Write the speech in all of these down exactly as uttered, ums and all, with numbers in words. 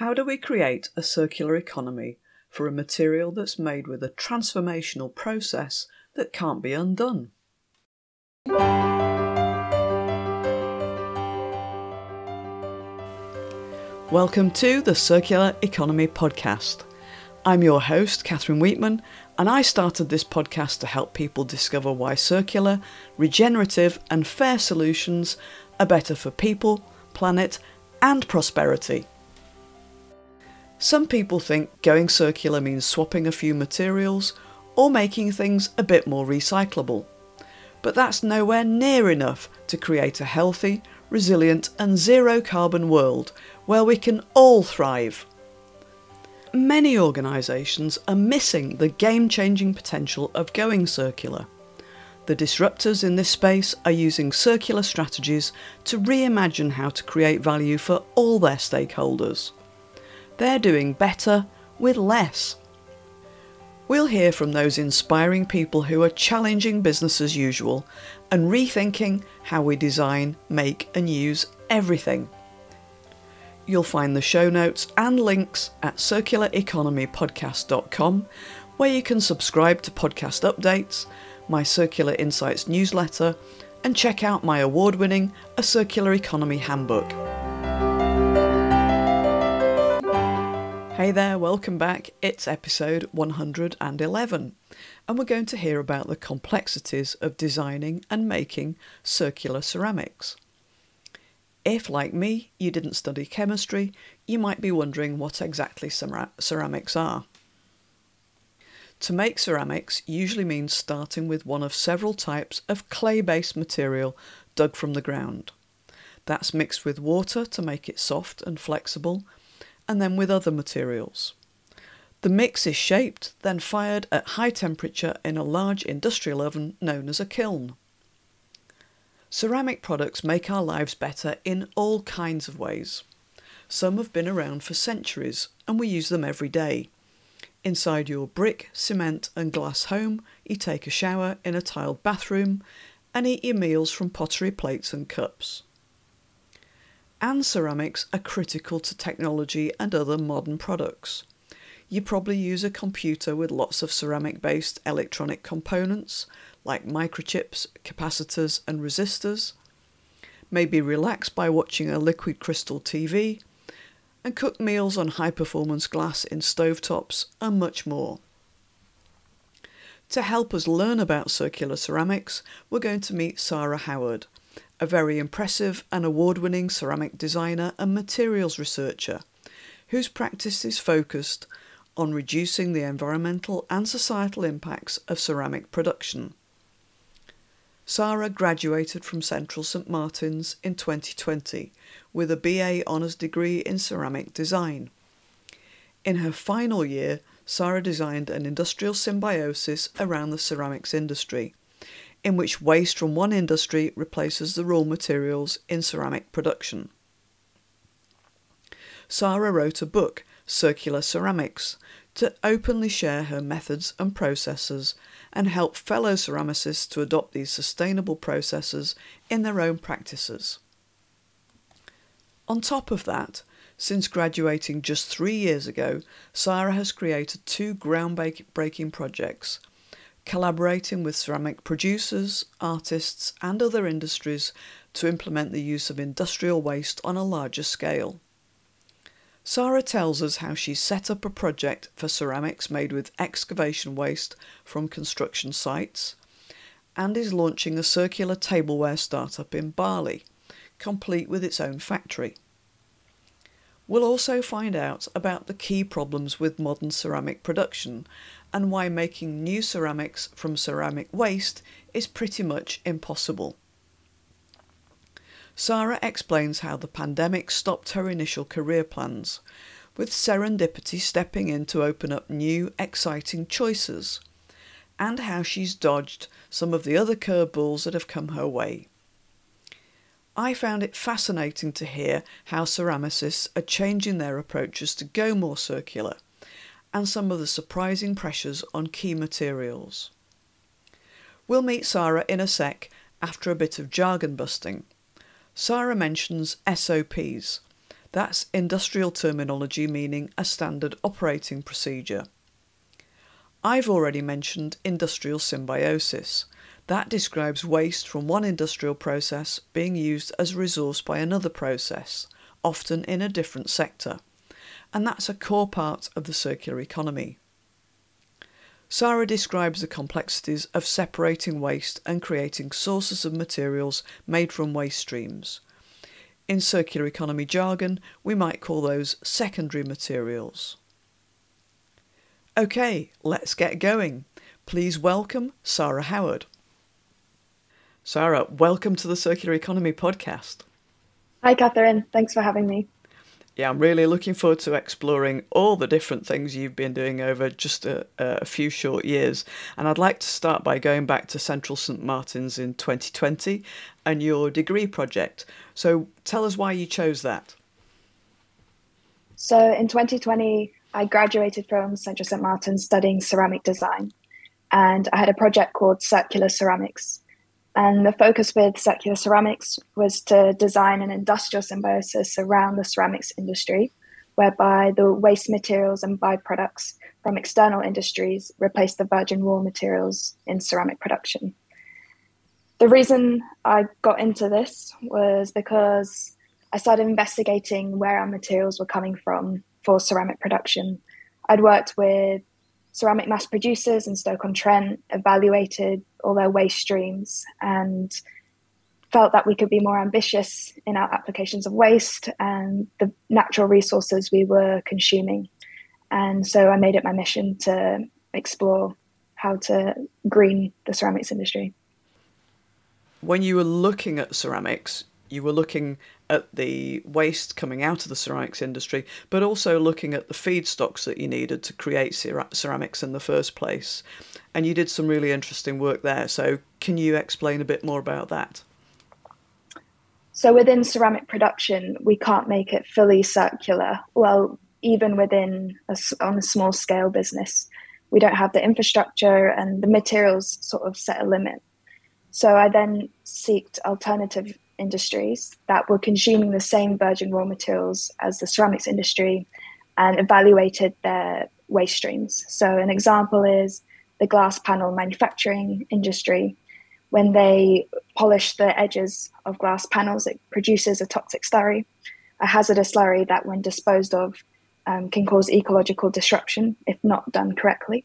How do we create a circular economy for a material that's made with a transformational process that can't be undone? Welcome to the Circular Economy Podcast. I'm your host, Catherine Weetman, and I started this podcast to help people discover why circular, regenerative and fair solutions are better for people, planet and prosperity. Some people think going circular means swapping a few materials or making things a bit more recyclable. But that's nowhere near enough to create a healthy, resilient and zero carbon world where we can all thrive. Many organisations are missing the game-changing potential of going circular. The disruptors in this space are using circular strategies to reimagine how to create value for all their stakeholders. They're doing better with less. We'll hear from those inspiring people who are challenging business as usual and rethinking how we design, make and use everything. You'll find the show notes and links at circular economy podcast dot com, where you can subscribe to podcast updates, my Circular Insights newsletter, and check out my award-winning A Circular Economy Handbook. Hey there, welcome back. It's episode one hundred eleven, and we're going to hear about the complexities of designing and making circular ceramics. If, like me, you didn't study chemistry, you might be wondering what exactly ceramics are. To make ceramics usually means starting with one of several types of clay-based material dug from the ground. That's mixed with water to make it soft and flexible, and then with other materials. The mix is shaped, then fired at high temperature in a large industrial oven known as a kiln. Ceramic products make our lives better in all kinds of ways. Some have been around for centuries and we use them every day. Inside your brick, cement and glass home, you take a shower in a tiled bathroom and eat your meals from pottery plates and cups. And ceramics are critical to technology and other modern products. You probably use a computer with lots of ceramic-based electronic components like microchips, capacitors and resistors. Maybe relax by watching a liquid crystal T V and cook meals on high-performance glass in stovetops and much more. To help us learn about circular ceramics, we're going to meet Sara Howard, a very impressive and award-winning ceramic designer and materials researcher whose practice is focused on reducing the environmental and societal impacts of ceramic production. Sara graduated from Central Saint Martins in twenty twenty with a B A honours degree in ceramic design. In her final year, Sara designed an industrial symbiosis around the ceramics industry, in which waste from one industry replaces the raw materials in ceramic production. Sara wrote a book, Circular Ceramics, to openly share her methods and processes and help fellow ceramicists to adopt these sustainable processes in their own practices. On top of that, since graduating just three years ago, Sara has created two groundbreaking projects, collaborating with ceramic producers, artists and other industries to implement the use of industrial waste on a larger scale. Sara tells us how she set up a project for ceramics made with excavation waste from construction sites and is launching a circular tableware startup in Bali, complete with its own factory. We'll also find out about the key problems with modern ceramic production and why making new ceramics from ceramic waste is pretty much impossible. Sara explains how the pandemic stopped her initial career plans, with serendipity stepping in to open up new, exciting choices, and how she's dodged some of the other curveballs that have come her way. I found it fascinating to hear how ceramicists are changing their approaches to go more circular, and some of the surprising pressures on key materials. We'll meet Sara in a sec after a bit of jargon busting. Sara mentions S O Ps. That's industrial terminology meaning a standard operating procedure. I've already mentioned industrial symbiosis. That describes waste from one industrial process being used as a resource by another process, often in a different sector. And that's a core part of the circular economy. Sara describes the complexities of separating waste and creating sources of materials made from waste streams. In circular economy jargon, we might call those secondary materials. Okay, let's get going. Please welcome Sara Howard. Sara, welcome to the Circular Economy podcast. Hi, Catherine. Thanks for having me. Yeah, I'm really looking forward to exploring all the different things you've been doing over just a, a few short years. And I'd like to start by going back to Central Saint Martins in twenty twenty and your degree project. So tell us why you chose that. So in twenty twenty, I graduated from Central Saint Martins studying ceramic design, and I had a project called Circular Ceramics. And the focus with Circular Ceramics was to design an industrial symbiosis around the ceramics industry, whereby the waste materials and byproducts from external industries replaced the virgin raw materials in ceramic production. The reason I got into this was because I started investigating where our materials were coming from for ceramic production. I'd worked with ceramic mass producers in Stoke-on-Trent, evaluated all their waste streams and felt that we could be more ambitious in our applications of waste and the natural resources we were consuming. And so I made it my mission to explore how to green the ceramics industry. When you were looking at ceramics, you were looking at the waste coming out of the ceramics industry, but also looking at the feedstocks that you needed to create cer- ceramics in the first place. And you did some really interesting work there. So can you explain a bit more about that? So within ceramic production, we can't make it fully circular. Well, even within a, on a small scale business, we don't have the infrastructure and the materials sort of set a limit. So I then sought alternative industries that were consuming the same virgin raw materials as the ceramics industry and evaluated their waste streams. So an example is the glass panel manufacturing industry. When they polish the edges of glass panels, it produces a toxic slurry, a hazardous slurry that when disposed of um, can cause ecological disruption if not done correctly.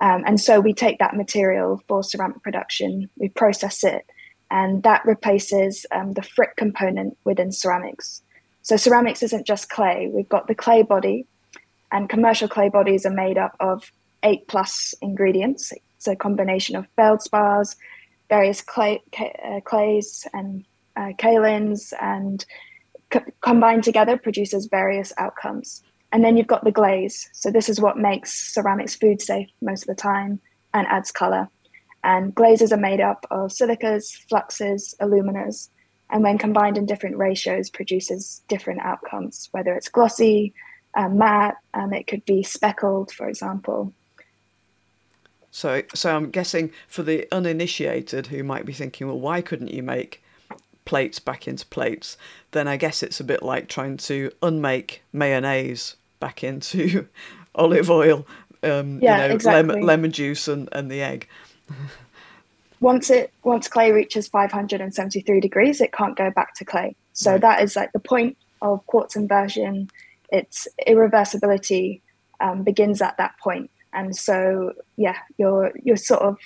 Um, and so we take that material for ceramic production, we process it, and that replaces um, the Frick component within ceramics. So ceramics isn't just clay. We've got the clay body, and commercial clay bodies are made up of eight plus ingredients. It's a combination of feldspars, various clay, uh, clays and uh, kalins, and co- combined together produces various outcomes. And then you've got the glaze. So this is what makes ceramics food safe most of the time and adds colour. And glazes are made up of silicas, fluxes, aluminas, and when combined in different ratios, produces different outcomes, whether it's glossy, uh, matte, and it could be speckled, for example. So, so I'm guessing for the uninitiated who might be thinking, well, why couldn't you make plates back into plates? Then I guess it's a bit like trying to unmake mayonnaise back into olive oil, um, yeah, you know, exactly. lemon, lemon juice and, and the egg. once it once clay reaches five hundred seventy-three degrees, it can't go back to clay. So right. That is like the point of quartz inversion. Its irreversibility um, begins at that point. And so yeah, you're you're sort of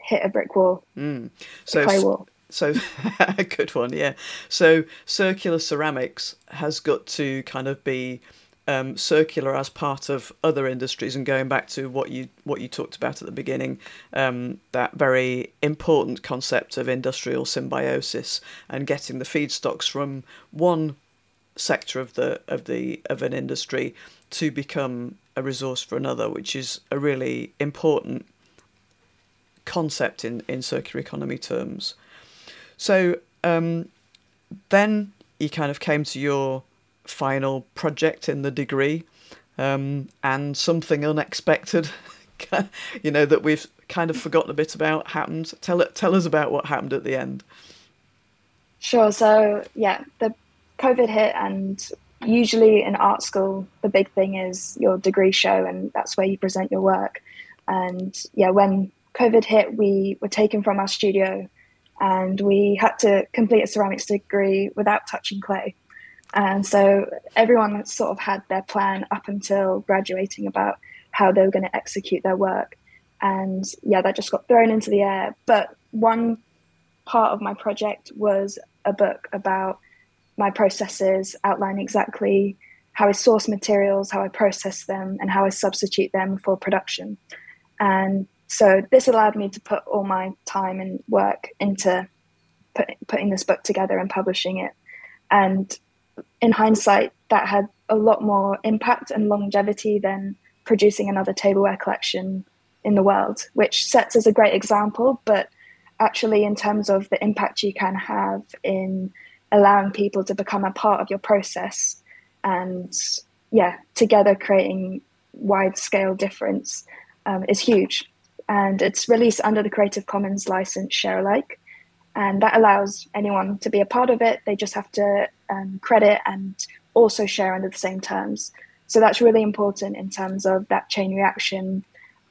hit a brick wall. Mm. So clay wall. So a good one, yeah. So circular ceramics has got to kind of be Um, circular as part of other industries, and going back to what you what you talked about at the beginning, um, that very important concept of industrial symbiosis and getting the feedstocks from one sector of the of the of an industry to become a resource for another, which is a really important concept in, in circular economy terms. So um, then you kind of came to your final project in the degree, um, and something unexpected, you know, that we've kind of forgotten a bit about happened. Tell tell us about what happened at the end. Sure. So yeah, the COVID hit and usually in art school, the big thing is your degree show, and that's where you present your work. And yeah, when COVID hit, we were taken from our studio and we had to complete a ceramics degree without touching clay. And so everyone sort of had their plan up until graduating about how they were going to execute their work. And yeah, that just got thrown into the air. But one part of my project was a book about my processes, outlining exactly how I source materials, how I process them, and how I substitute them for production. And so this allowed me to put all my time and work into put, putting this book together and publishing it. And in hindsight, that had a lot more impact and longevity than producing another tableware collection in the world, which sets as a great example, but actually in terms of the impact you can have in allowing people to become a part of your process and, yeah, together creating wide-scale difference um, is huge. And it's released under the Creative Commons license share alike, and that allows anyone to be a part of it. They just have to um, credit and also share under the same terms. So that's really important in terms of that chain reaction,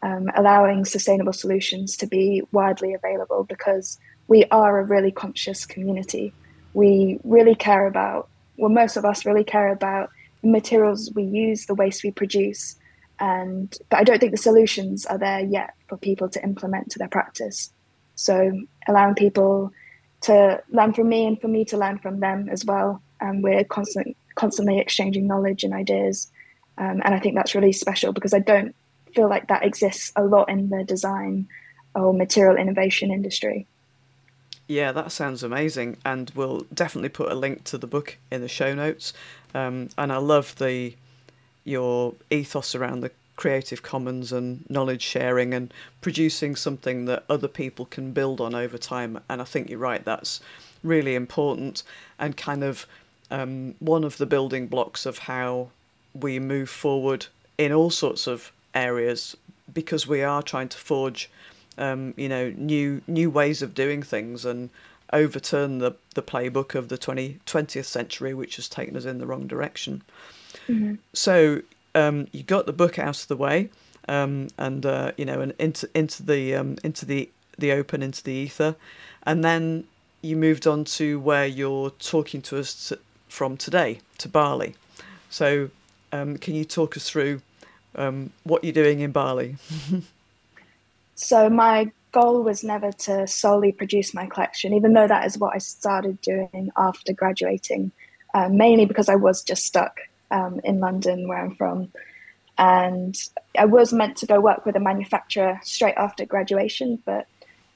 um, allowing sustainable solutions to be widely available, because we are a really conscious community. We really care about, well, most of us really care about the materials we use, the waste we produce, and but I don't think the solutions are there yet for people to implement to their practice. So allowing people to learn from me and for me to learn from them as well. And we're constantly, constantly exchanging knowledge and ideas. Um, and I think that's really special, because I don't feel like that exists a lot in the design or material innovation industry. Yeah, that sounds amazing, and we'll definitely put a link to the book in the show notes. Um, and I love the your ethos around the Creative Commons and knowledge sharing and producing something that other people can build on over time. And I think you're right, that's really important and kind of um, one of the building blocks of how we move forward in all sorts of areas, because we are trying to forge Um, you know, new new ways of doing things and overturn the, the playbook of the twentieth century, which has taken us in the wrong direction. Mm-hmm. So um, you got the book out of the way, um, and uh, you know, and into into the um, into the the open, into the ether, and then you moved on to where you're talking to us to, from today, to Bali. So um, can you talk us through um, what you're doing in Bali? So my goal was never to solely produce my collection, even though that is what I started doing after graduating, uh, mainly because I was just stuck um, in London, where I'm from. And I was meant to go work with a manufacturer straight after graduation, but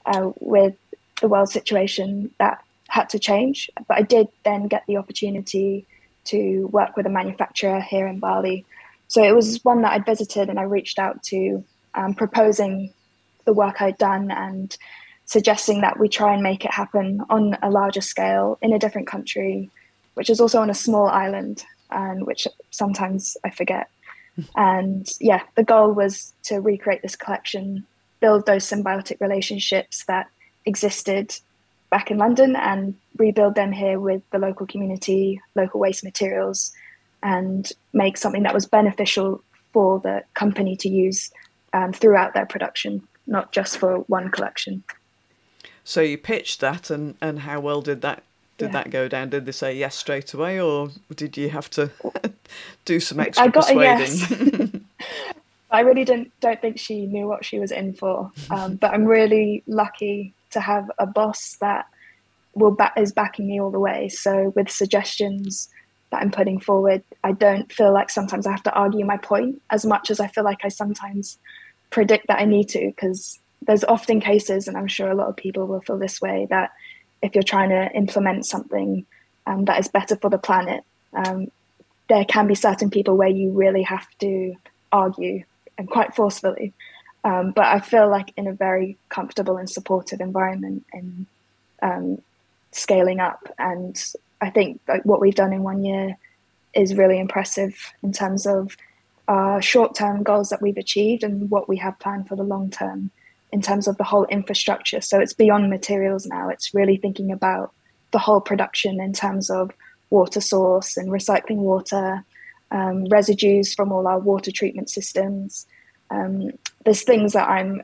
uh, with the world situation, that had to change. But I did then get the opportunity to work with a manufacturer here in Bali. So it was one that I visited and I reached out to, um, proposing the work I'd done and suggesting that we try and make it happen on a larger scale in a different country, which is also on a small island, and which sometimes I forget. And yeah, the goal was to recreate this collection, build those symbiotic relationships that existed back in London and rebuild them here with the local community, local waste materials, and make something that was beneficial for the company to use um, throughout their production, not just for one collection. So you pitched that, and, and how well did that did yeah. that go down? Did they say yes straight away, or did you have to do some extra I got persuading? A yes. I really didn't don't think she knew what she was in for. Um, but I'm really lucky to have a boss that will ba- is backing me all the way. So with suggestions that I'm putting forward, I don't feel like sometimes I have to argue my point as much as I feel like I sometimes predict that I need to, because there's often cases, and I'm sure a lot of people will feel this way, that if you're trying to implement something um, that is better for the planet, um, there can be certain people where you really have to argue, and quite forcefully. Um, but I feel like in a very comfortable and supportive environment in um, scaling up. And I think like what we've done in one year is really impressive in terms of Uh, short-term goals that we've achieved and what we have planned for the long term in terms of the whole infrastructure. So it's beyond materials now. It's really thinking about the whole production in terms of water source and recycling water, um, residues from all our water treatment systems. Um, there's things that I'm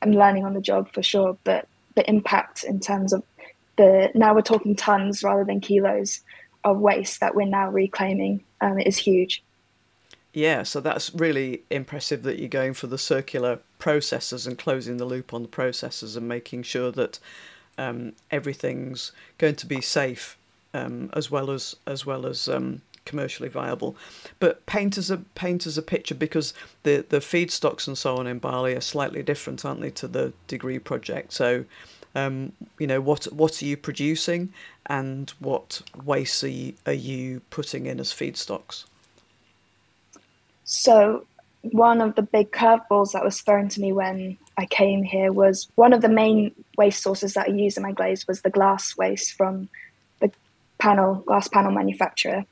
I'm learning on the job for sure, but the impact in terms of the, now we're talking tons rather than kilos of waste that we're now reclaiming, um, is huge. Yeah, so that's really impressive that you're going for the circular processes and closing the loop on the processes and making sure that um, everything's going to be safe, um, as well as as well as um, commercially viable. But paint us a paint us a picture, because the the feedstocks and so on in Bali are slightly different, aren't they, to the degree project? So, um, you know, what what are you producing, and what waste are you, are you putting in as feedstocks? So one of the big curveballs that was thrown to me when I came here was one of the main waste sources that I used in my glaze was the glass waste from the panel glass panel manufacturer.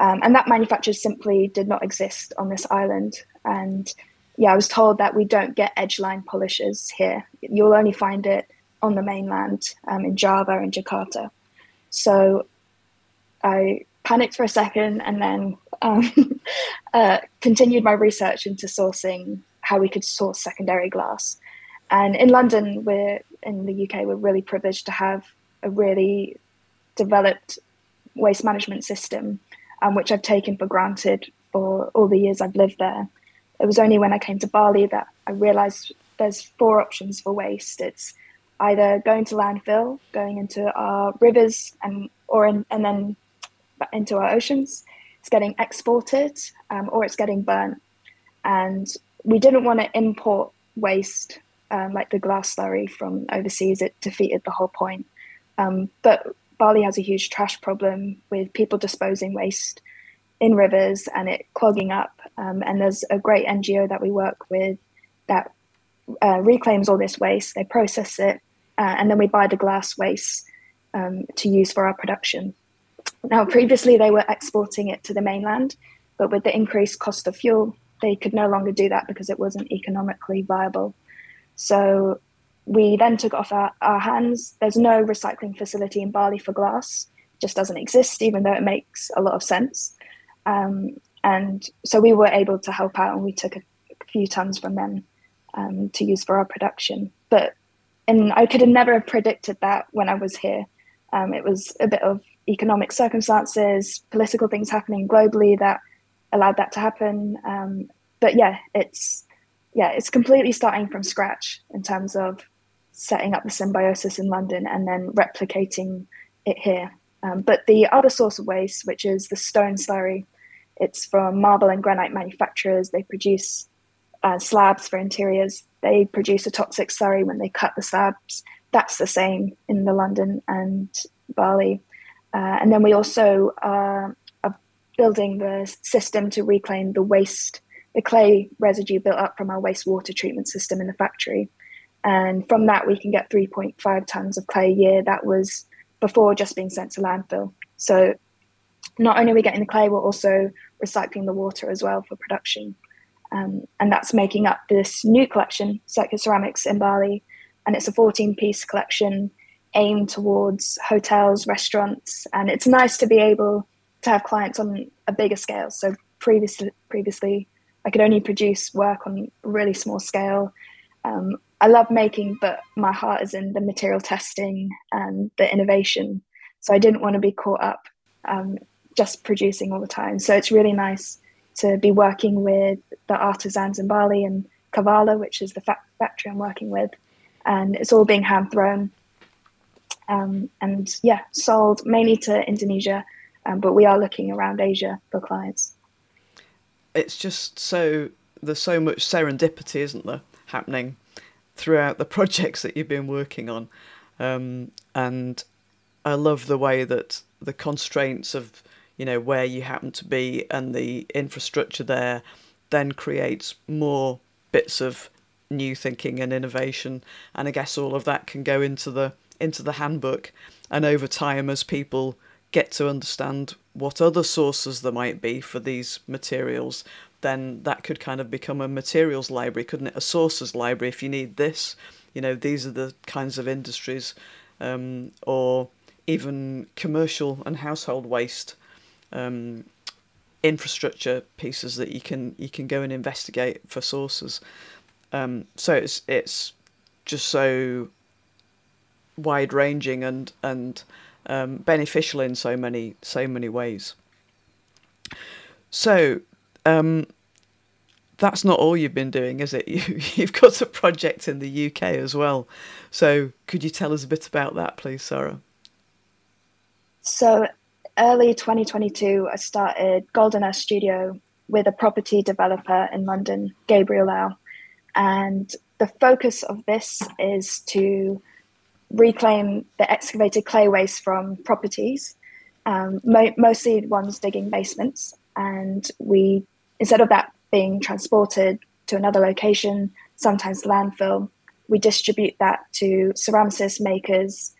Um, and that manufacturer simply did not exist on this island. And yeah, I was told that we don't get edgeline polishers here. You'll only find it on the mainland, um, in Java and Jakarta. So I panicked for a second and then um, uh, continued my research into sourcing, how we could source secondary glass. And in London, we're in the U K, we're really privileged to have a really developed waste management system, um, which I've taken for granted for all the years I've lived there. It was only when I came to Bali that I realised there's four options for waste. It's either going to landfill, going into our rivers, and or in, and then into our oceans, it's getting exported, um, or it's getting burnt. And we didn't want to import waste, um, like the glass slurry from overseas. It defeated the whole point. Um, but Bali has a huge trash problem with people disposing waste in rivers and it clogging up. Um, and there's a great N G O that we work with that uh, reclaims all this waste. They process it, uh, and then we buy the glass waste, um, to use for our production. Now, previously, they were exporting it to the mainland, but with the increased cost of fuel, they could no longer do that because it wasn't economically viable. So we then took it off our, our hands. There's no recycling facility in Bali for glass. It just doesn't exist, even though it makes a lot of sense. Um, and so we were able to help out, and we took a few tons from them, um, to use for our production. But and I could have never predicted that when I was here. Um, it was a bit of economic circumstances, political things happening globally that allowed that to happen. Um, but yeah, it's yeah, it's completely starting from scratch in terms of setting up the symbiosis in London and then replicating it here. Um, but the other source of waste, which is the stone slurry, it's from marble and granite manufacturers. They produce uh, slabs for interiors. They produce a toxic slurry when they cut the slabs. That's the same in the London and Bali. Uh, and then we also uh, are building the system to reclaim the waste, the clay residue built up from our wastewater treatment system in the factory. And from that, we can get three point five tonnes of clay a year. That was before just being sent to landfill. So not only are we getting the clay, we're also recycling the water as well for production. Um, and that's making up this new collection, Circular Ceramics in Bali. And it's a fourteen-piece collection aimed towards hotels, restaurants, and it's nice to be able to have clients on a bigger scale. So previously, previously I could only produce work on a really small scale. Um, I love making, but my heart is in the material testing and the innovation. So I didn't want to be caught up um, just producing all the time. So it's really nice to be working with the artisans in Bali and Kavala, which is the fa- factory I'm working with. And it's all being hand-thrown. Um, and yeah, sold mainly to Indonesia, um, but we are looking around Asia for clients. It's just so, there's so much serendipity, isn't there, happening throughout the projects that you've been working on. Um, and I love the way that the constraints of, you know, where you happen to be and the infrastructure there then creates more bits of new thinking and innovation. And I guess all of that can go into the into the handbook, and over time as people get to understand what other sources there might be for these materials, then that could kind of become a materials library, couldn't it? A sources library. If you need this, you know, these are the kinds of industries, um, or even commercial and household waste um, infrastructure pieces that you can you can go and investigate for sources. Um, so it's it's just so wide ranging and and um, beneficial in so many so many ways. So um, that's not all you've been doing, is it? You, you've got a project in the U K as well. So could you tell us a bit about that, please, Sara? So early twenty twenty-two, I started Golden Earth Studio with a property developer in London, Gabriel Lau. And the focus of this is to reclaim the excavated clay waste from properties, um, mo- mostly ones digging basements. And we, instead of that being transported to another location, sometimes landfill, we distribute that to ceramicist makers,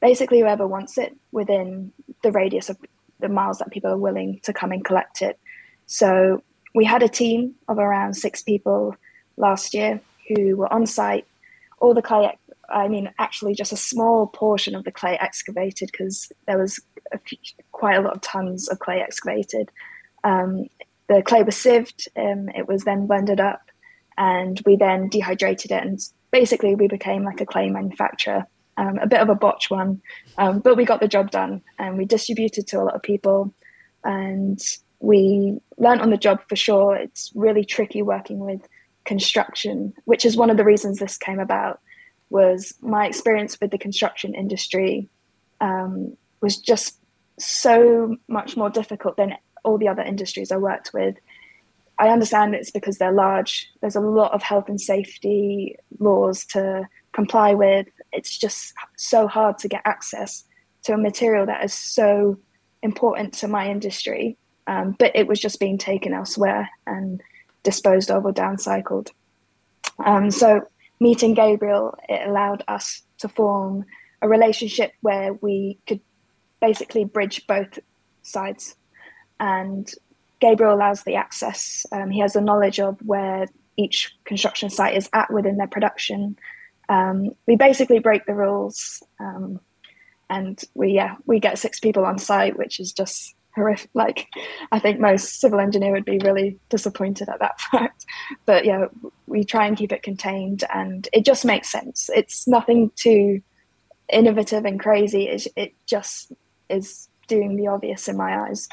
basically whoever wants it within the radius of the miles that people are willing to come and collect it. So we had a team of around six people last year who were on site. All the clay, I mean, actually just a small portion of the clay excavated, because there was a few, quite a lot of tons of clay excavated. Um, the clay was sieved, um, it was then blended up, and we then dehydrated it, and basically we became like a clay manufacturer, um, a bit of a botch one, um, but we got the job done, and we distributed to a lot of people, and we learned on the job for sure. It's really tricky working with construction, which is one of the reasons this came about, was my experience with the construction industry um, was just so much more difficult than all the other industries I worked with. I understand it's because they're large. There's a lot of health and safety laws to comply with. It's just so hard to get access to a material that is so important to my industry, um, but it was just being taken elsewhere and disposed of or downcycled. Um, so meeting Gabriel, it allowed us to form a relationship where we could basically bridge both sides. And Gabriel allows the access. Um, he has the knowledge of where each construction site is at within their production. Um, we basically break the rules, um, and we yeah we get six people on site, which is just horrific. Like, I think most civil engineer would be really disappointed at that fact. But yeah, we try and keep it contained, and it just makes sense. It's nothing too innovative and crazy. It, it just is doing the obvious in my eyes.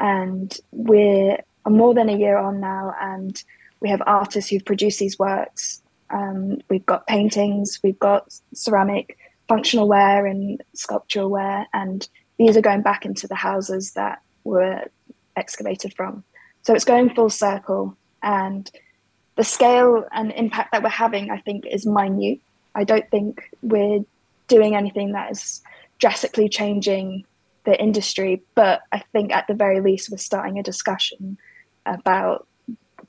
And we're more than a year on now, and we have artists who've produced these works. Um, we've got paintings, we've got ceramic functional ware and sculptural ware, and these are going back into the houses that were excavated from. So it's going full circle, and the scale and impact that we're having, I think, is minute. I don't think we're doing anything that is drastically changing the industry, but I think at the very least we're starting a discussion about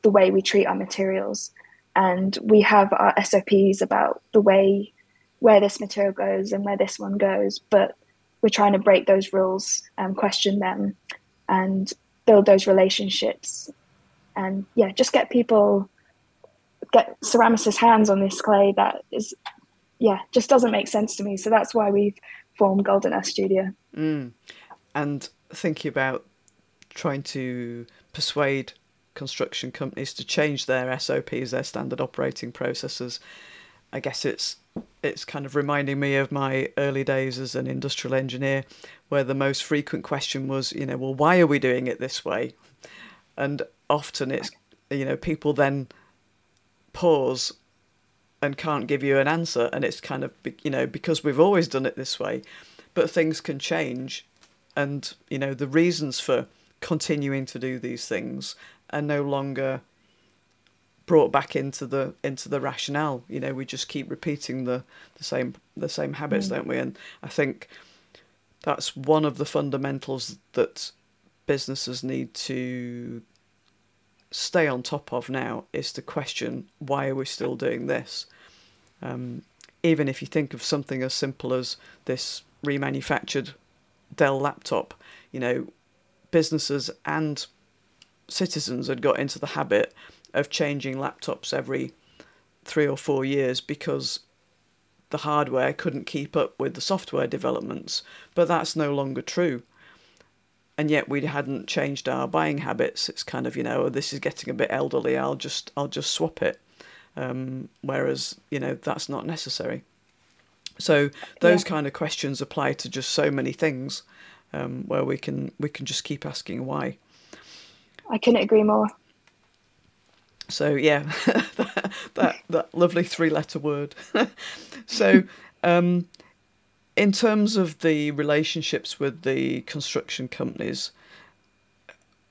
the way we treat our materials, and we have our S O Ps about the way where this material goes and where this one goes, but we're trying to break those rules and question them and build those relationships, and yeah, just get people, get ceramicists' hands on this clay that is, yeah, just doesn't make sense to me. So that's why we've formed Golden Earth Studio. Mm. And thinking about trying to persuade construction companies to change their S O Ps, their standard operating processes, I guess it's it's kind of reminding me of my early days as an industrial engineer, where the most frequent question was, you know, well, why are we doing it this way? And often it's, you know, people then pause and can't give you an answer, and it's kind of, you know, because we've always done it this way. But things can change, and, you know, the reasons for continuing to do these things are no longer brought back into the into the rationale. You know, we just keep repeating the, the same the same habits, mm-hmm. don't we? And I think that's one of the fundamentals that businesses need to stay on top of now, is to question, why are we still doing this? Um, even if you think of something as simple as this remanufactured Dell laptop, you know, businesses and citizens had got into the habit of changing laptops every three or four years because the hardware couldn't keep up with the software developments. But that's no longer true. and yet we hadn't changed our buying habits. It's kind of, you know, this is getting a bit elderly, I'll just I'll just swap it. Um, whereas, you know, that's not necessary. So those yeah. kind of questions apply to just so many things, um, where we can we can just keep asking why. I couldn't agree more. So yeah, that, that that lovely three-letter word. So um, in terms of the relationships with the construction companies,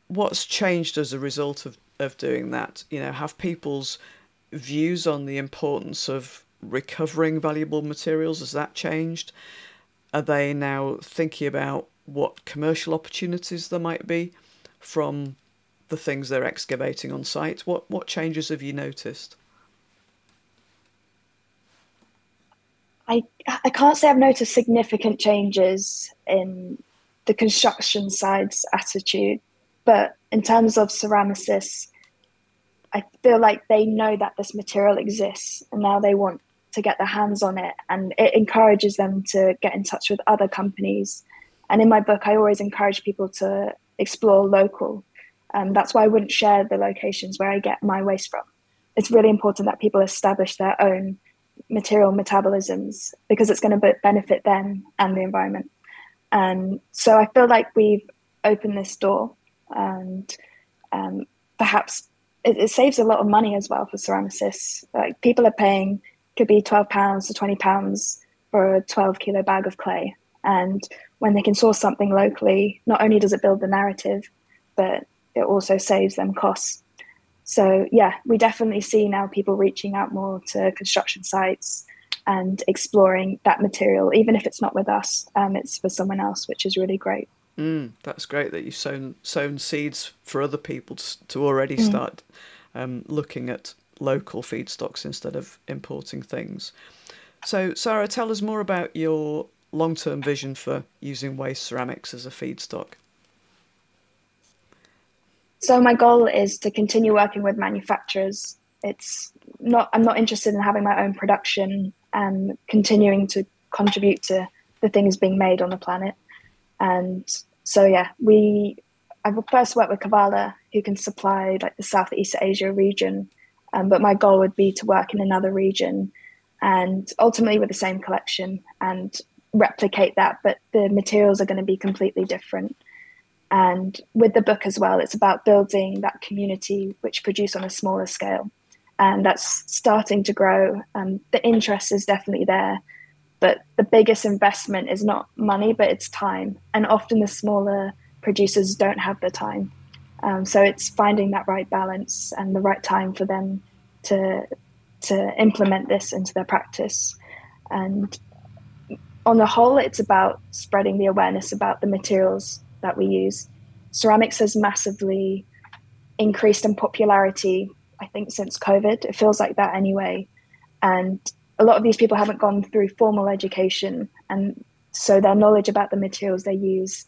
what's changed as a result of, of doing that? You know, have people's views on the importance of recovering valuable materials, has that changed? Are they now thinking about what commercial opportunities there might be from the things they're excavating on site? What what changes have you noticed? I I can't say I've noticed significant changes in the construction side's attitude, but in terms of ceramicists, I feel like they know that this material exists and now they want to get their hands on it, and it encourages them to get in touch with other companies. And in my book, I always encourage people to explore local. Um, that's why I wouldn't share the locations where I get my waste from. It's really important that people establish their own material metabolisms because it's going to benefit them and the environment. And so I feel like we've opened this door, and um, perhaps it, it saves a lot of money as well for ceramicists. Like, people are paying, could be twelve pounds to twenty pounds for a twelve kilo bag of clay. And when they can source something locally, not only does it build the narrative, but it also saves them costs. So yeah, we definitely see now people reaching out more to construction sites and exploring that material, even if it's not with us, um, it's for someone else, which is really great. Mm, that's great that you've sown, sown seeds for other people to, to already mm. start um, looking at local feedstocks instead of importing things. So Sara, tell us more about your long-term vision for using waste ceramics as a feedstock. So my goal is to continue working with manufacturers. It's not, I'm not interested in having my own production and continuing to contribute to the things being made on the planet. And so, yeah, we, I first worked with Kavala, who can supply like the Southeast Asia region. Um, but my goal would be to work in another region and ultimately with the same collection and replicate that. But the materials are going to be completely different. And with the book as well, it's about building that community which produce on a smaller scale. And that's starting to grow. Um, the interest is definitely there. But the biggest investment is not money, but it's time. And often the smaller producers don't have the time. Um, so it's finding that right balance and the right time for them to, to implement this into their practice. And on the whole, it's about spreading the awareness about the materials that we use. Ceramics has massively increased in popularity, I think, since COVID. It feels like that anyway. And a lot of these people haven't gone through formal education, and so their knowledge about the materials they use,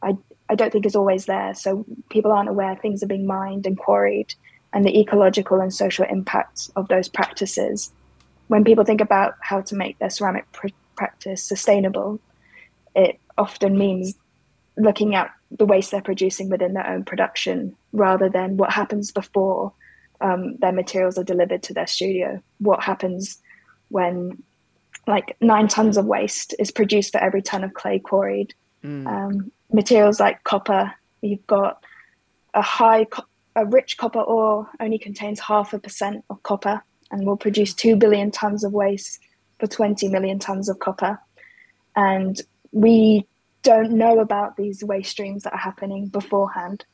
I, I don't think is always there. So people aren't aware things are being mined and quarried and the ecological and social impacts of those practices. When people think about how to make their ceramic pr- practice sustainable, it often means looking at the waste they're producing within their own production rather than what happens before um, their materials are delivered to their studio. What happens when like nine tons of waste is produced for every ton of clay quarried. Mm. Um, materials like copper, you've got a high, co- a rich copper ore only contains half a percent of copper and will produce two billion tons of waste for twenty million tons of copper. And we don't know about these waste streams that are happening beforehand.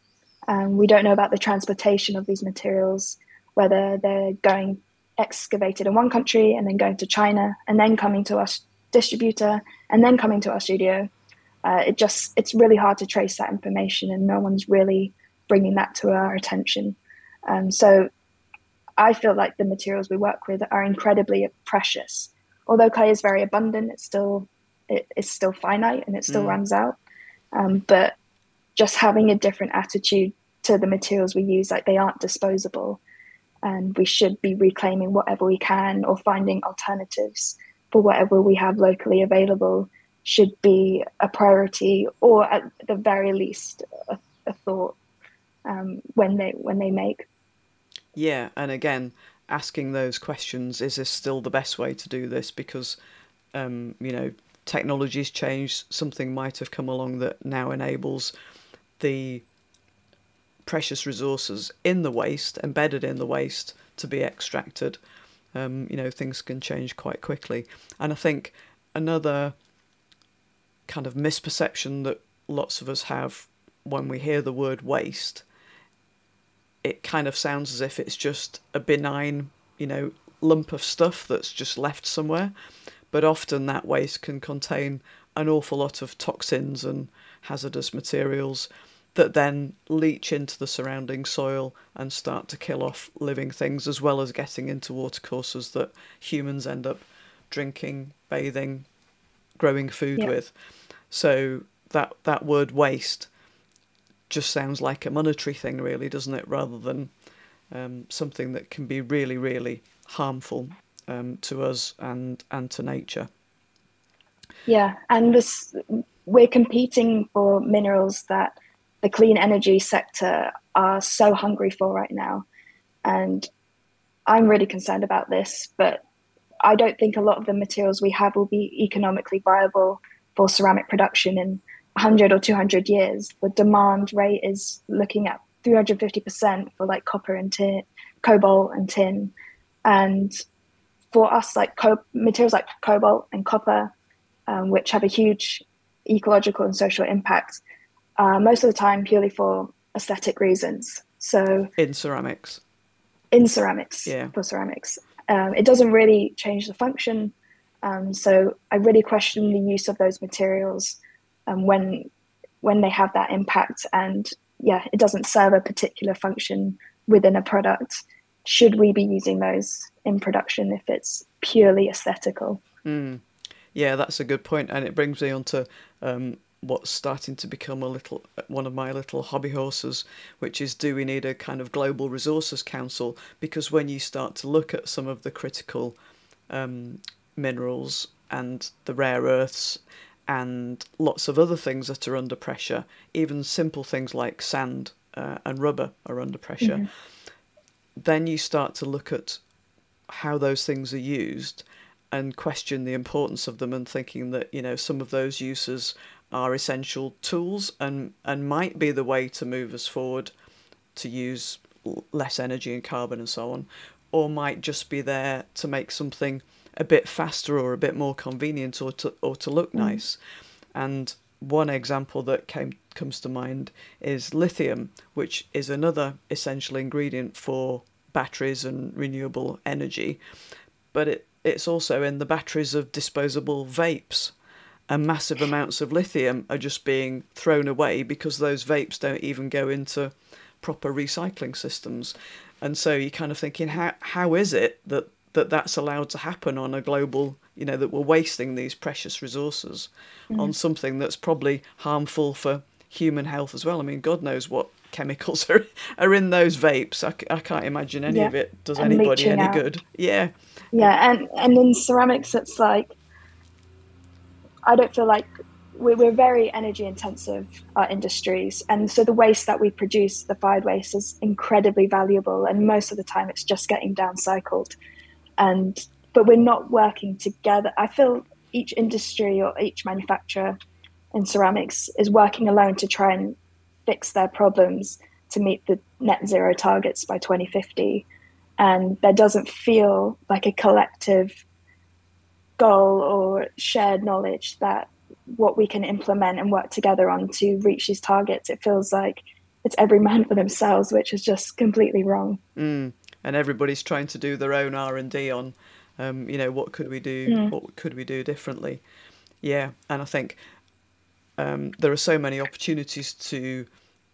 Um, we don't know about the transportation of these materials, whether they're going excavated in one country and then going to China and then coming to our distributor and then coming to our studio. Uh, it just, it's really hard to trace that information, and no one's really bringing that to our attention. Um, so I feel like the materials we work with are incredibly precious. Although clay is very abundant, it's still It, it's still finite and it still mm. runs out. Um, but just having a different attitude to the materials we use, like they aren't disposable and we should be reclaiming whatever we can or finding alternatives for whatever we have locally available should be a priority, or at the very least a, a thought um, when they when they make. Yeah, and again, asking those questions: is this still the best way to do this? Because um, you know, technology's changed. Something might have come along that now enables the precious resources in the waste, embedded in the waste, to be extracted. Um, you know, things can change quite quickly. And I think another kind of misperception that lots of us have when we hear the word waste, it kind of sounds as if it's just a benign, you know, lump of stuff that's just left somewhere. But often that waste can contain an awful lot of toxins and hazardous materials that then leach into the surrounding soil and start to kill off living things, as well as getting into watercourses that humans end up drinking, bathing, growing food yeah. with. So that that word waste just sounds like a monetary thing, really, doesn't it? Rather than um, something that can be really, really harmful um, to us and, and to nature. Yeah, and this we're competing for minerals that the clean energy sector are so hungry for right now. And I'm really concerned about this, but I don't think a lot of the materials we have will be economically viable for ceramic production in one hundred or two hundred years. The demand rate is looking at three hundred fifty percent for like copper and tin, cobalt and tin. And for us, like co- materials like cobalt and copper, um, which have a huge ecological and social impact, Uh, most of the time purely for aesthetic reasons. So in ceramics. In ceramics, yeah. for ceramics. Um, it doesn't really change the function. Um, so I really question the use of those materials um, when when they have that impact. And yeah, it doesn't serve a particular function within a product. Should we be using those in production if it's purely aesthetical? Mm. Yeah, that's a good point. And it brings me on to... Um, what's starting to become a little one of my little hobby horses, which is, do we need a kind of global resources council? Because when you start to look at some of the critical um, minerals and the rare earths and lots of other things that are under pressure, even simple things like sand uh, and rubber are under pressure, mm-hmm. then you start to look at how those things are used and question the importance of them, and thinking that, you know, some of those uses are essential tools and, and might be the way to move us forward, to use l- less energy and carbon and so on, or might just be there to make something a bit faster or a bit more convenient, or to, or to look nice. Mm. And one example that came comes to mind is lithium, which is another essential ingredient for batteries and renewable energy. But it, it's also in the batteries of disposable vapes. And massive amounts of lithium are just being thrown away because those vapes don't even go into proper recycling systems. And so you're kind of thinking, how how is it that, that that's allowed to happen on a global, you know, that we're wasting these precious resources mm-hmm. on something that's probably harmful for human health as well? I mean, God knows what chemicals are, are in those vapes. I, I can't imagine any yeah. of it does and anybody any out. good. Yeah. Yeah. And, and in ceramics, it's like, I don't feel like we're, we're very energy intensive, our industries. And so the waste that we produce, the fired waste, is incredibly valuable. And most of the time it's just getting downcycled. And, but we're not working together. I feel each industry or each manufacturer in ceramics is working alone to try and fix their problems to meet the net zero targets by twenty fifty. And there doesn't feel like a collective goal or shared knowledge that what we can implement and work together on to reach these targets. It feels like it's every man for themselves, which is just completely wrong. Mm. And everybody's trying to do their own R and D on, um, you know, what could we do? Mm. What could we do differently? Yeah. And I think um, there are so many opportunities to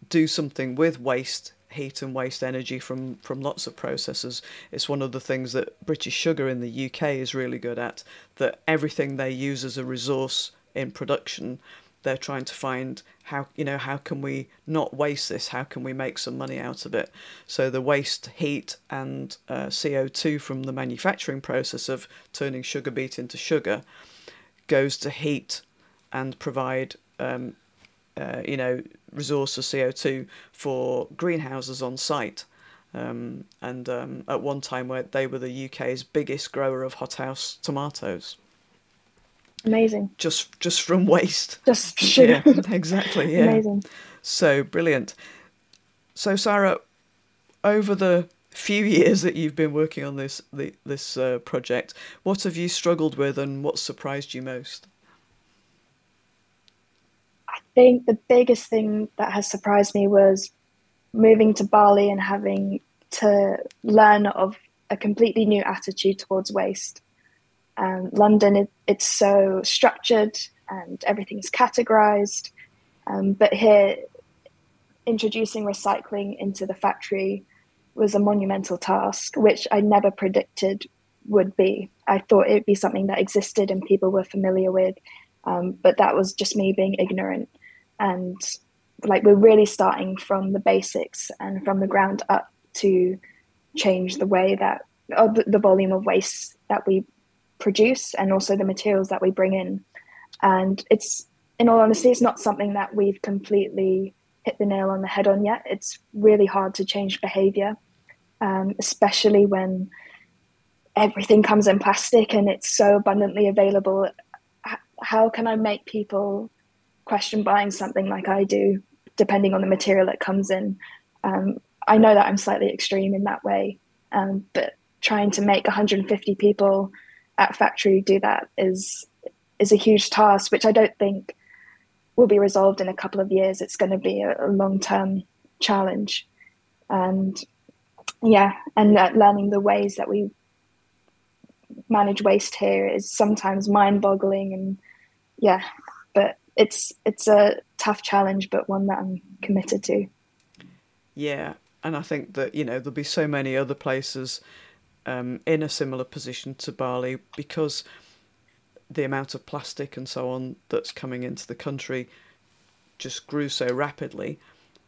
do something with waste heat and waste energy from from lots of processes. It's one of the things that British Sugar in the U K is really good at, that everything they use as a resource in production, they're trying to find how, you know, how can we not waste this? How can we make some money out of it? So the waste heat and uh, C O two from the manufacturing process of turning sugar beet into sugar goes to heat and provide um, uh, you know, resource or C O two for greenhouses on site. Um, and um, at one time where they were the U K's biggest grower of hothouse tomatoes. Amazing. Just just from waste. Just sure. Yeah, exactly. Yeah. Amazing. So brilliant. So Sara, over the few years that you've been working on this the, this uh, project, what have you struggled with and what surprised you most? I think the biggest thing that has surprised me was moving to Bali and having to learn of a completely new attitude towards waste. Um, London, it, it's so structured and everything's categorized. Um, but here, introducing recycling into the factory was a monumental task, which I never predicted would be. I thought it'd be something that existed and people were familiar with. Um, but that was just me being ignorant. And like, we're really starting from the basics and from the ground up to change the way that, or the, the volume of waste that we produce and also the materials that we bring in. And it's, in all honesty, it's not something that we've completely hit the nail on the head on yet. It's really hard to change behavior, um, especially when everything comes in plastic and it's so abundantly available. How can I make people question buying something like I do, depending on the material it comes in? Um, I know that I'm slightly extreme in that way, um, but trying to make one hundred fifty people at factory do that is is a huge task, which I don't think will be resolved in a couple of years. It's going to be a, a long-term challenge. And yeah, and uh, learning the ways that we manage waste here is sometimes mind-boggling, and yeah, but it's it's a tough challenge, but one that I'm committed to. Yeah, and I think that, you know, there'll be so many other places Um, in a similar position to Bali, because the amount of plastic and so on that's coming into the country just grew so rapidly.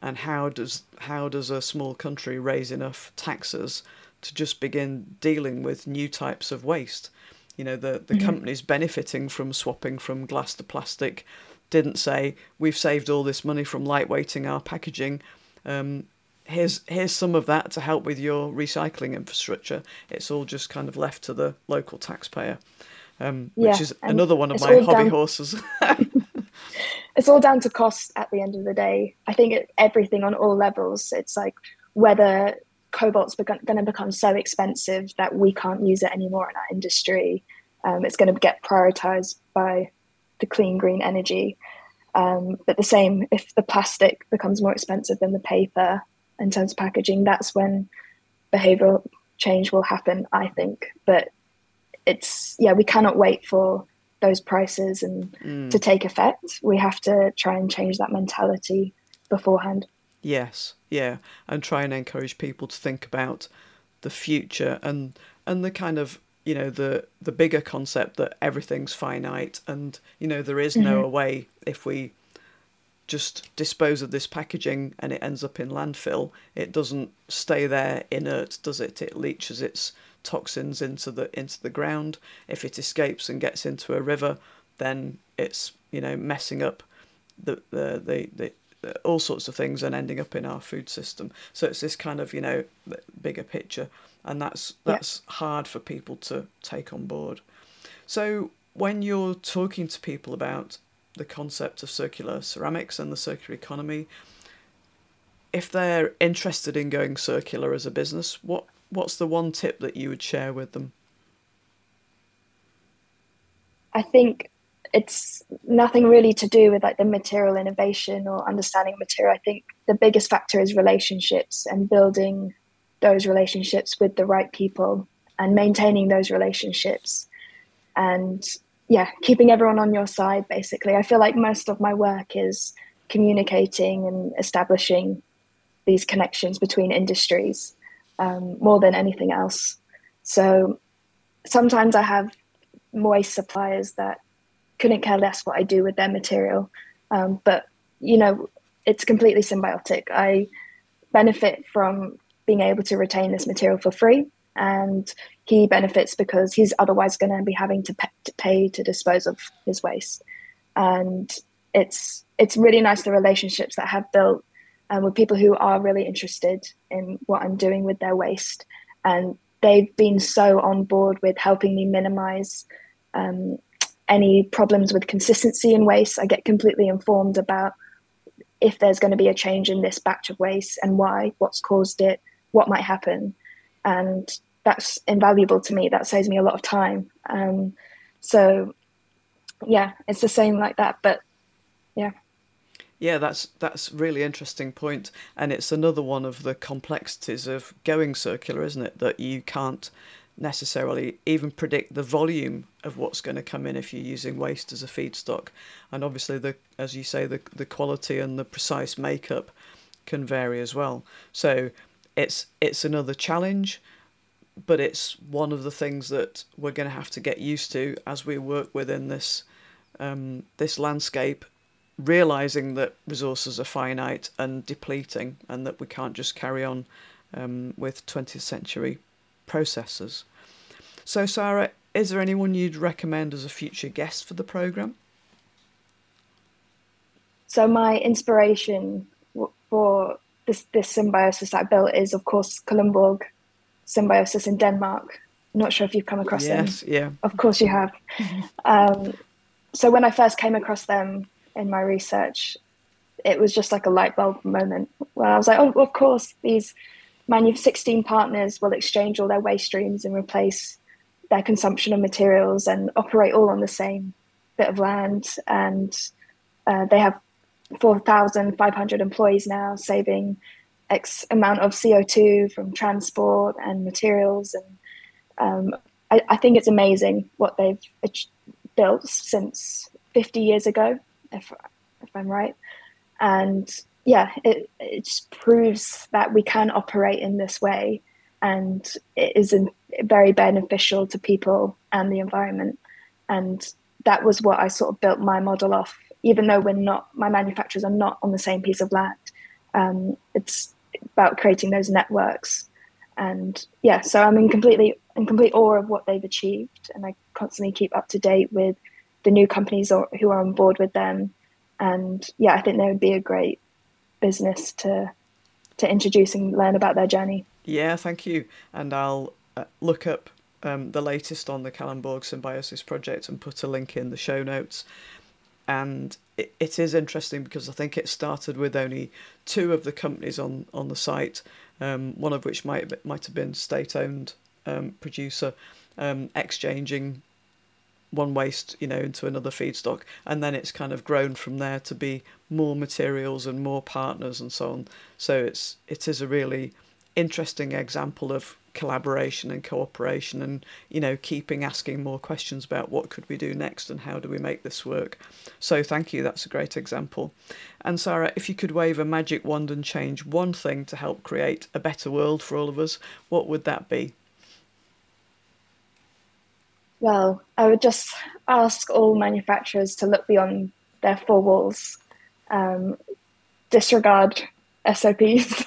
And how does how does a small country raise enough taxes to just begin dealing with new types of waste? You know, the, the mm-hmm. companies benefiting from swapping from glass to plastic didn't say, we've saved all this money from lightweighting our packaging. Um, Here's here's some of that to help with your recycling infrastructure. It's all just kind of left to the local taxpayer, um, yeah, which is another one of my hobby down, horses. It's all down to cost at the end of the day. I think it, everything on all levels. It's like whether cobalt's going to become so expensive that we can't use it anymore in our industry. Um, it's going to get prioritised by the clean green energy. Um, but the same, if the plastic becomes more expensive than the paper in terms of packaging, that's when behavioural change will happen, I think. But it's, yeah, we cannot wait for those prices and mm. to take effect. We have to try and change that mentality beforehand. Yes, yeah, and try and encourage people to think about the future and and the kind of, you know, the, the bigger concept that everything's finite and, you know, there is no mm-hmm. away. If we just dispose of this packaging and it ends up in landfill, it doesn't stay there inert, does it? It leaches its toxins into the into the ground. If it escapes and gets into a river, then it's, you know, messing up the the, the, the the all sorts of things and ending up in our food system. So it's this kind of, you know, bigger picture, and that's that's yeah. hard for people to take on board. So when you're talking to people about the concept of circular ceramics and the circular economy, if they're interested in going circular as a business, what what's the one tip that you would share with them? I think it's nothing really to do with like the material innovation or understanding material. I think the biggest factor is relationships and building those relationships with the right people and maintaining those relationships, and yeah, keeping everyone on your side, basically. I feel like most of my work is communicating and establishing these connections between industries, um, more than anything else. So sometimes I have waste suppliers that couldn't care less what I do with their material. Um, but, you know, it's completely symbiotic. I benefit from being able to retain this material for free, and he benefits because he's otherwise going to be having to pay to dispose of his waste. And it's it's really nice, the relationships that I have built um, with people who are really interested in what I'm doing with their waste. And they've been so on board with helping me minimize um, any problems with consistency in waste. I get completely informed about if there's going to be a change in this batch of waste and why, what's caused it, what might happen. And that's invaluable to me. That saves me a lot of time. Um, so yeah, it's the same like that, but yeah. Yeah, that's that's really interesting point. And it's another one of the complexities of going circular, isn't it? That you can't necessarily even predict the volume of what's going to come in if you're using waste as a feedstock. And obviously, the as you say, the, the quality and the precise makeup can vary as well. So it's it's another challenge, but it's one of the things that we're going to have to get used to as we work within this um, this landscape, realising that resources are finite and depleting, and that we can't just carry on um, with twentieth century processes. So, Sara, is there anyone you'd recommend as a future guest for the programme? So my inspiration for this, this symbiosis that I built is, of course, Kalundborg symbiosis in Denmark. I'm not sure if you've come across them. Yes, yeah. Of course you have. Um, so when I first came across them, in my research, it was just like a light bulb moment where I was like, oh, of course, these sixteen partners will exchange all their waste streams and replace their consumption of materials and operate all on the same bit of land. And uh, they have four thousand five hundred employees now, saving X amount of C O two from transport and materials. And um, I, I think it's amazing what they've built since fifty years ago. If, if I'm right. And yeah, it, it just proves that we can operate in this way, and it is in, very beneficial to people and the environment. And that was what I sort of built my model off, even though we're not, my manufacturers are not on the same piece of land. Um, it's about creating those networks. And yeah, so I'm in, completely, in complete awe of what they've achieved, and I constantly keep up to date with the new companies or who are on board with them. And yeah, I think they would be a great business to to introduce and learn about their journey. Yeah, thank you. And I'll uh, look up um, the latest on the Kalundborg Symbiosis project and put a link in the show notes. And it, it is interesting because I think it started with only two of the companies on, on the site, um, one of which might, might have been state-owned um, producer, um, exchanging one waste, you know, into another feedstock, and then it's kind of grown from there to be more materials and more partners and so on. So it's it is a really interesting example of collaboration and cooperation, and you know, keeping asking more questions about what could we do next and how do we make this work. So thank you, that's a great example. And Sara, if you could wave a magic wand and change one thing to help create a better world for all of us, what would that be? Well, I would just ask all manufacturers to look beyond their four walls, um, disregard S O Ps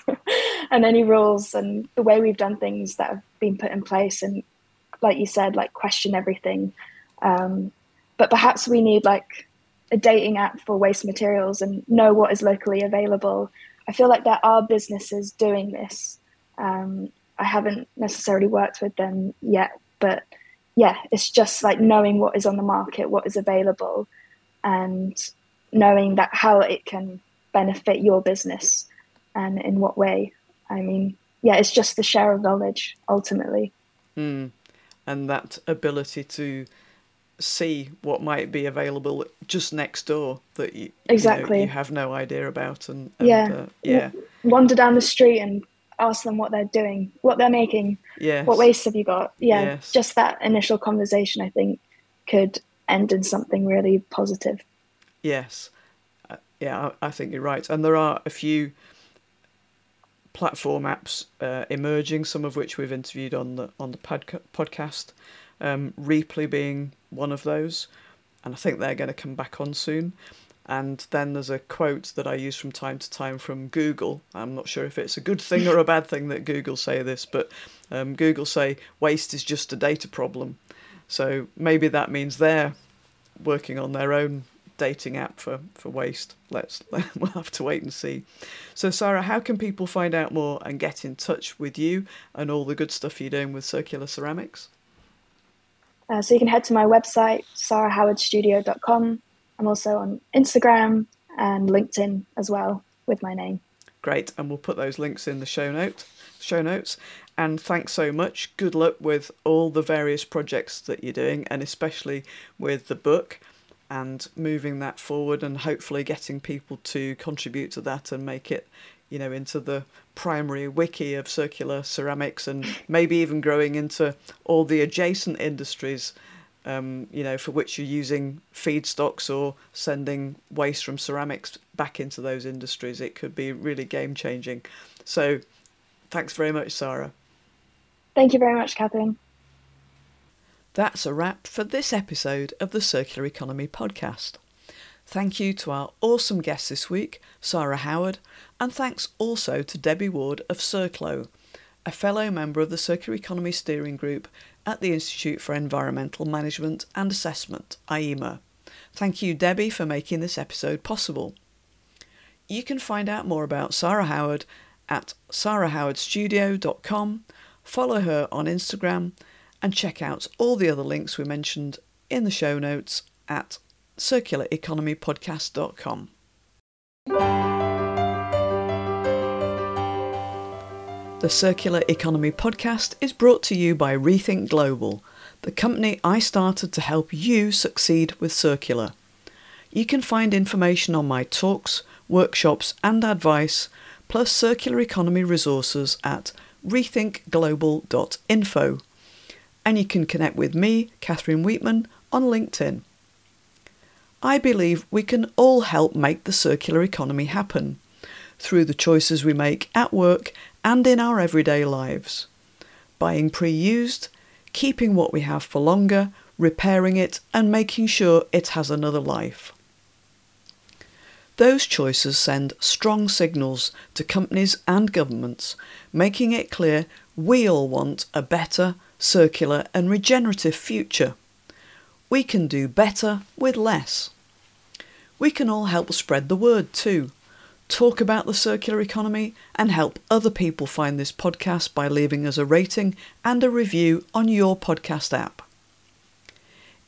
and any rules and the way we've done things that have been put in place. And like you said, like question everything. Um, but perhaps we need like a dating app for waste materials and know what is locally available. I feel like there are businesses doing this. Um, I haven't necessarily worked with them yet, but yeah, it's just like knowing what is on the market, what is available, and knowing that how it can benefit your business and in what way. I mean, yeah, it's just the share of knowledge ultimately. Mm. And that ability to see what might be available just next door that you, exactly. you, know, you have no idea about. And, and yeah, uh, yeah. wander down the street and ask them what they're doing, what they're making, yes. what waste have you got? Yeah, yes. Just that initial conversation, I think, could end in something really positive. Yes, uh, yeah, I, I think you're right. And there are a few platform apps uh, emerging, some of which we've interviewed on the on the podca- podcast, um, Reaply being one of those, and I think they're going to come back on soon. And then there's a quote that I use from time to time from Google. I'm not sure if it's a good thing or a bad thing that Google say this, but um, Google say waste is just a data problem. So maybe that means they're working on their own dating app for, for waste. Let's, we'll have to wait and see. So Sara, how can people find out more and get in touch with you and all the good stuff you're doing with Circular Ceramics? Uh, so you can head to my website, sara howard studio dot com. I'm also on Instagram and LinkedIn as well with my name. Great, and we'll put those links in the show note, show notes. And thanks so much. Good luck with all the various projects that you're doing, and especially with the book and moving that forward, and hopefully getting people to contribute to that and make it, you know, into the primary wiki of Circular Ceramics, and maybe even growing into all the adjacent industries, um, you know, for which you're using feedstocks or sending waste from ceramics back into those industries. It could be really game changing. So thanks very much, Sara. Thank you very much, Catherine. That's a wrap for this episode of the Circular Economy podcast. Thank you to our awesome guest this week, Sara Howard, and thanks also to Debbie Ward of Circlo, a fellow member of the Circular Economy Steering Group at the Institute for Environmental Management and Assessment, I E M A. Thank you, Debbie, for making this episode possible. You can find out more about Sara Howard at sara howard studio dot com, follow her on Instagram, and check out all the other links we mentioned in the show notes at circular economy podcast dot com. The Circular Economy Podcast is brought to you by Rethink Global, the company I started to help you succeed with circular. You can find information on my talks, workshops and advice, plus circular economy resources at rethink global dot info, and you can connect with me, Catherine Weetman, on LinkedIn. I believe we can all help make the circular economy happen through the choices we make at work and in our everyday lives. Buying pre-used, keeping what we have for longer, repairing it and making sure it has another life. Those choices send strong signals to companies and governments, making it clear we all want a better, circular and regenerative future. We can do better with less. We can all help spread the word too. Talk about the circular economy and help other people find this podcast by leaving us a rating and a review on your podcast app.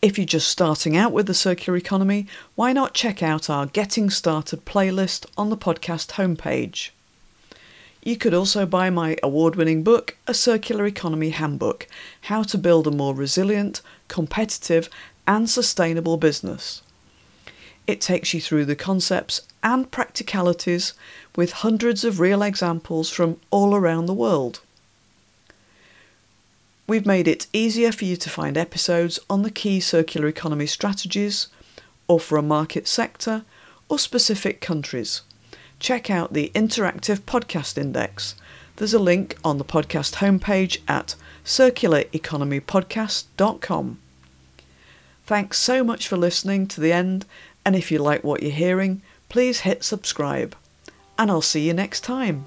If you're just starting out with the circular economy, why not check out our Getting Started playlist on the podcast homepage. You could also buy my award-winning book, A Circular Economy Handbook, How to Build a More Resilient, Competitive and Sustainable Business. It takes you through the concepts and practicalities with hundreds of real examples from all around the world. We've made it easier for you to find episodes on the key circular economy strategies, or for a market sector, or specific countries. Check out the Interactive Podcast Index. There's a link on the podcast homepage at circular economy podcast dot com. Thanks so much for listening to the end, and if you like what you're hearing, please hit subscribe. And I'll see you next time.